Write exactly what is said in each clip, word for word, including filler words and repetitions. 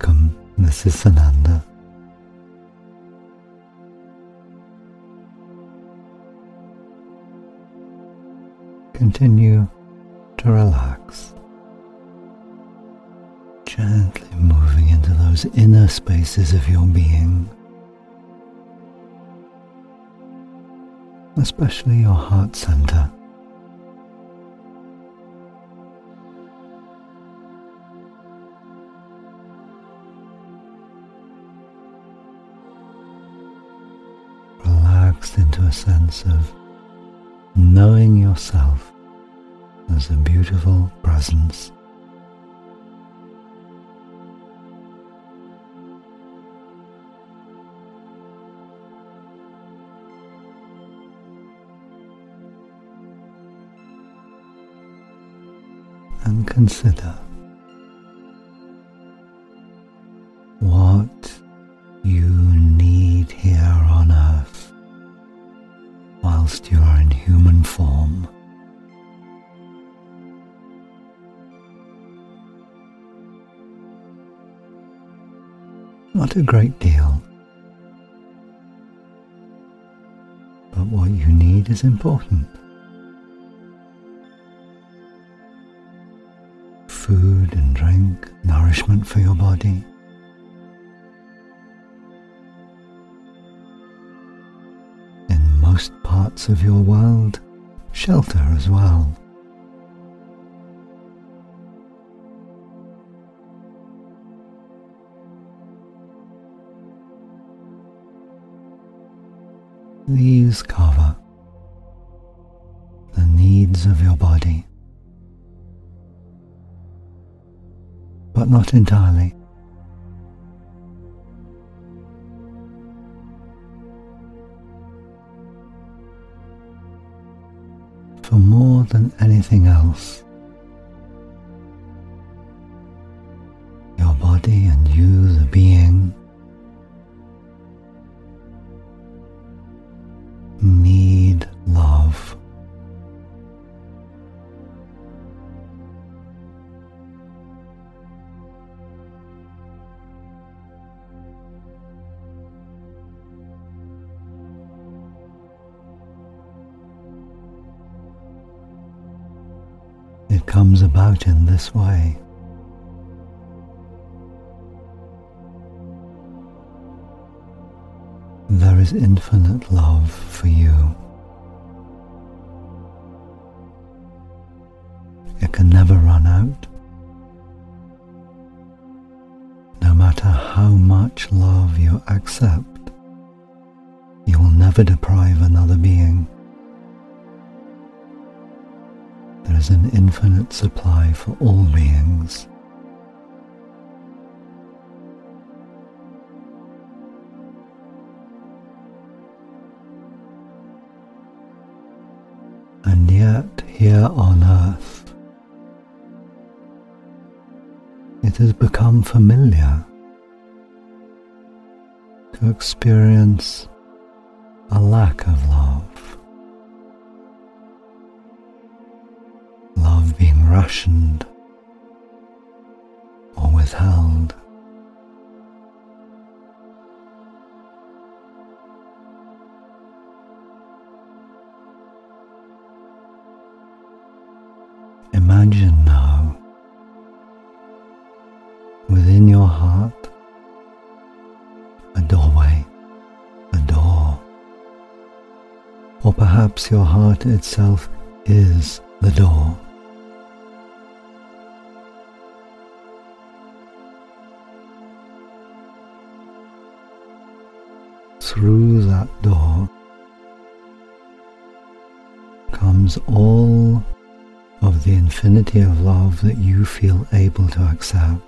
Welcome, this is Sananda. Continue to relax, gently moving into those inner spaces of your being, especially your heart center. Into a sense of knowing yourself as a beautiful presence. And consider what you need here on earth whilst you are in human form. Not a great deal, but what you need is important. Food and drink, nourishment for your body, most parts of your world, shelter as well. These cover the needs of your body, but not entirely. For more than anything else, your body and you, the being, need love. It comes about in this way. There is infinite love for you. It can never run out. No matter how much love you accept, you will never deprive another being. There is an infinite supply for all beings. And yet, here on earth, it has become familiar to experience a lack of love. Love being rationed or withheld. Imagine now, within your heart, a doorway, a door, or perhaps your heart itself is the door. Through that door comes all of the infinity of love that you feel able to accept.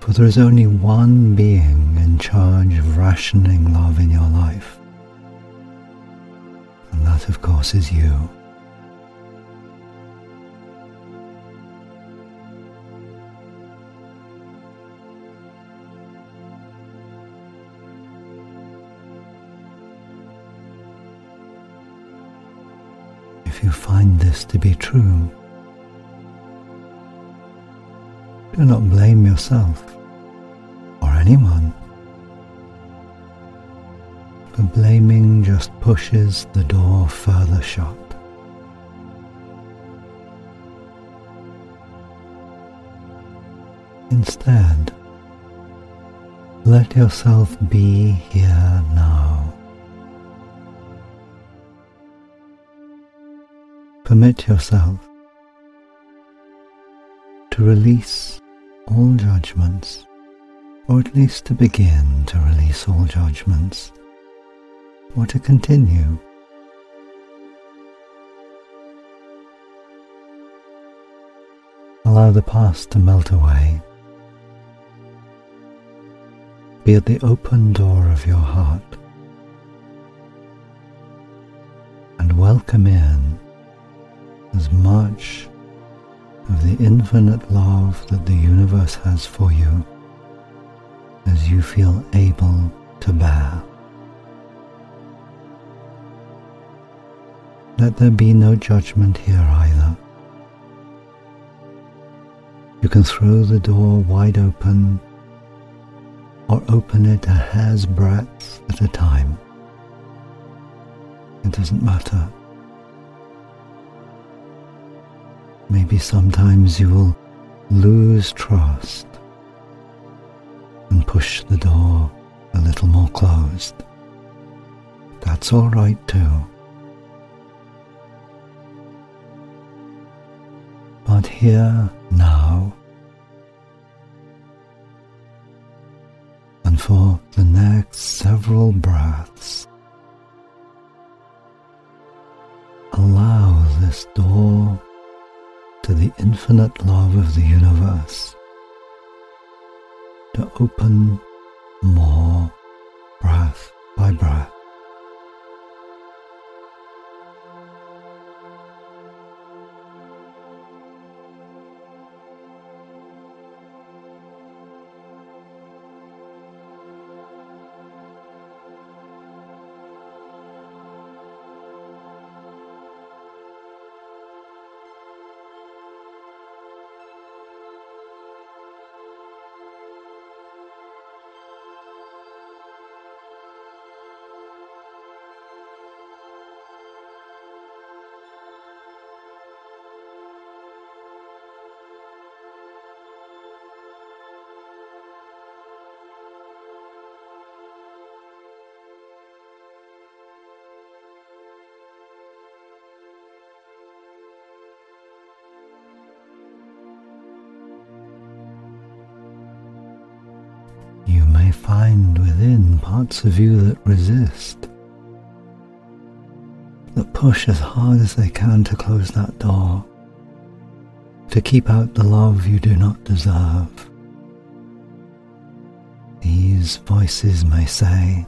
For there is only one being in charge of rationing love in your life, and that, of course, is you. If you find this to be true, do not blame yourself or anyone, but blaming just pushes the door further shut. Instead, let yourself be here now. Permit yourself to release all judgments, or at least to begin to release all judgments, or to continue. Allow the past to melt away. Be at the open door of your heart and welcome in as much of the infinite love that the universe has for you as you feel able to bear. Let there be no judgment here either. You can throw the door wide open or open it a hair's breadth at a time. It doesn't matter. Maybe sometimes you will lose trust and push the door a little more closed. That's all right too. But here now, and for the next several breaths, allow this door to the infinite love of the universe to open more breath by breath. You may find within parts of you that resist, that push as hard as they can to close that door, to keep out the love you do not deserve. These voices may say,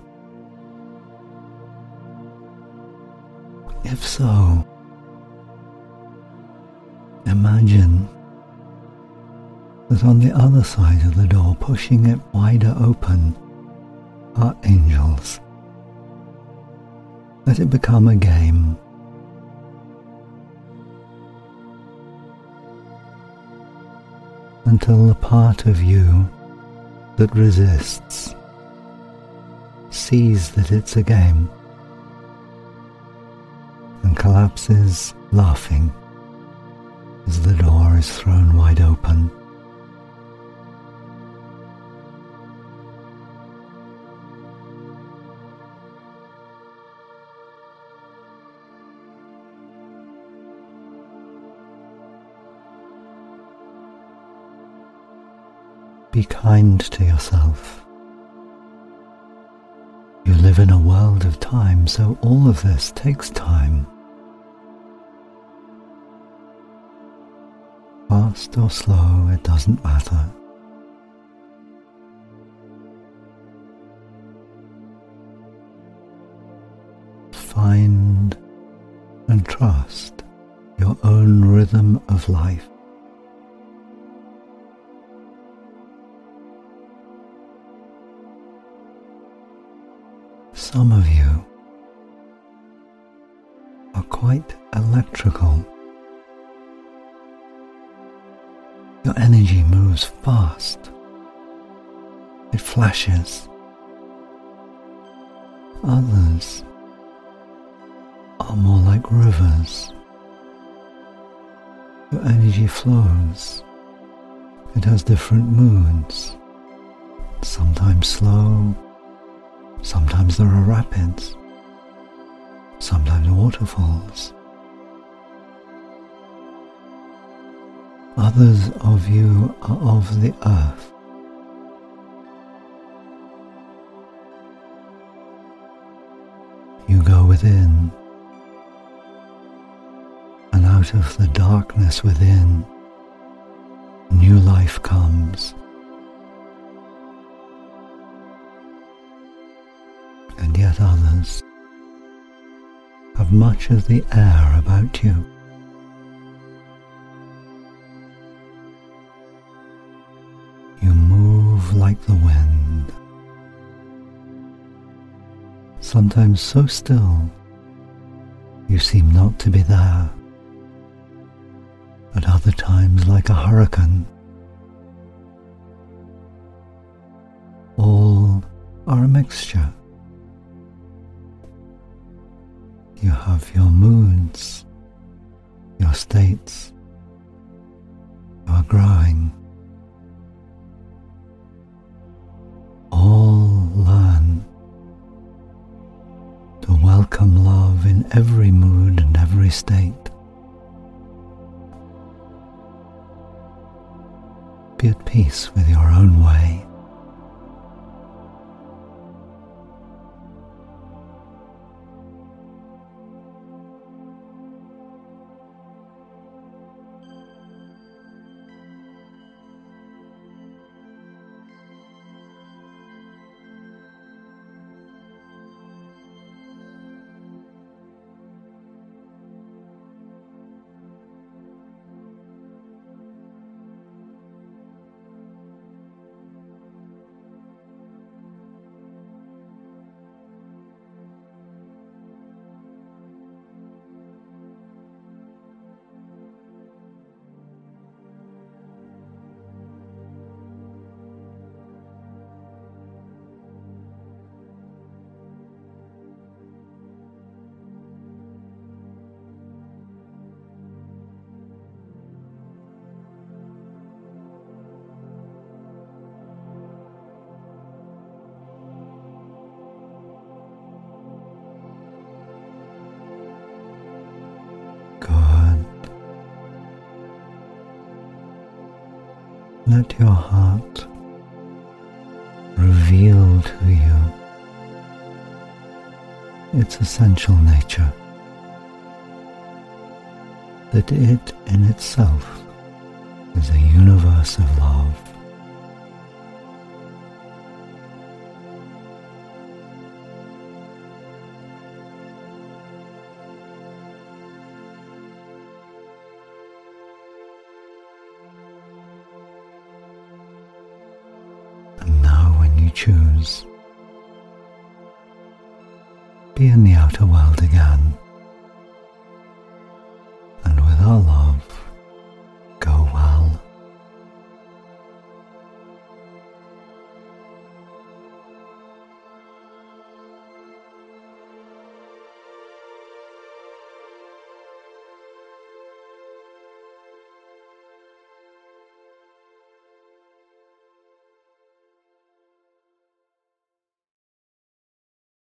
if so, imagine that on the other side of the door, pushing it wider open, are angels. Let it become a game. Until the part of you that resists sees that it's a game and collapses laughing as the door is thrown wide open. Be kind to yourself. You live in a world of time, so all of this takes time. Fast or slow, it doesn't matter. Find and trust your own rhythm of life. Some of you are quite electrical. Your Our energy moves fast. It flashes. Others are more like rivers. Your energy flows. It has different moods. Sometimes slow. Sometimes there are rapids. Sometimes waterfalls. Others of you are of the earth. You go within and out of the darkness within, new life comes. And yet others have much of the air about you. You move like the wind, sometimes so still you seem not to be there, at other times like a hurricane. All are a mixture. You have your moods, your states. You are growing. All learn to welcome love in every mood and every state. Be at peace with your own way. Let your heart reveal to you its essential nature, that it in itself is a universe of love. Choose. Be in the outer world again, and with our love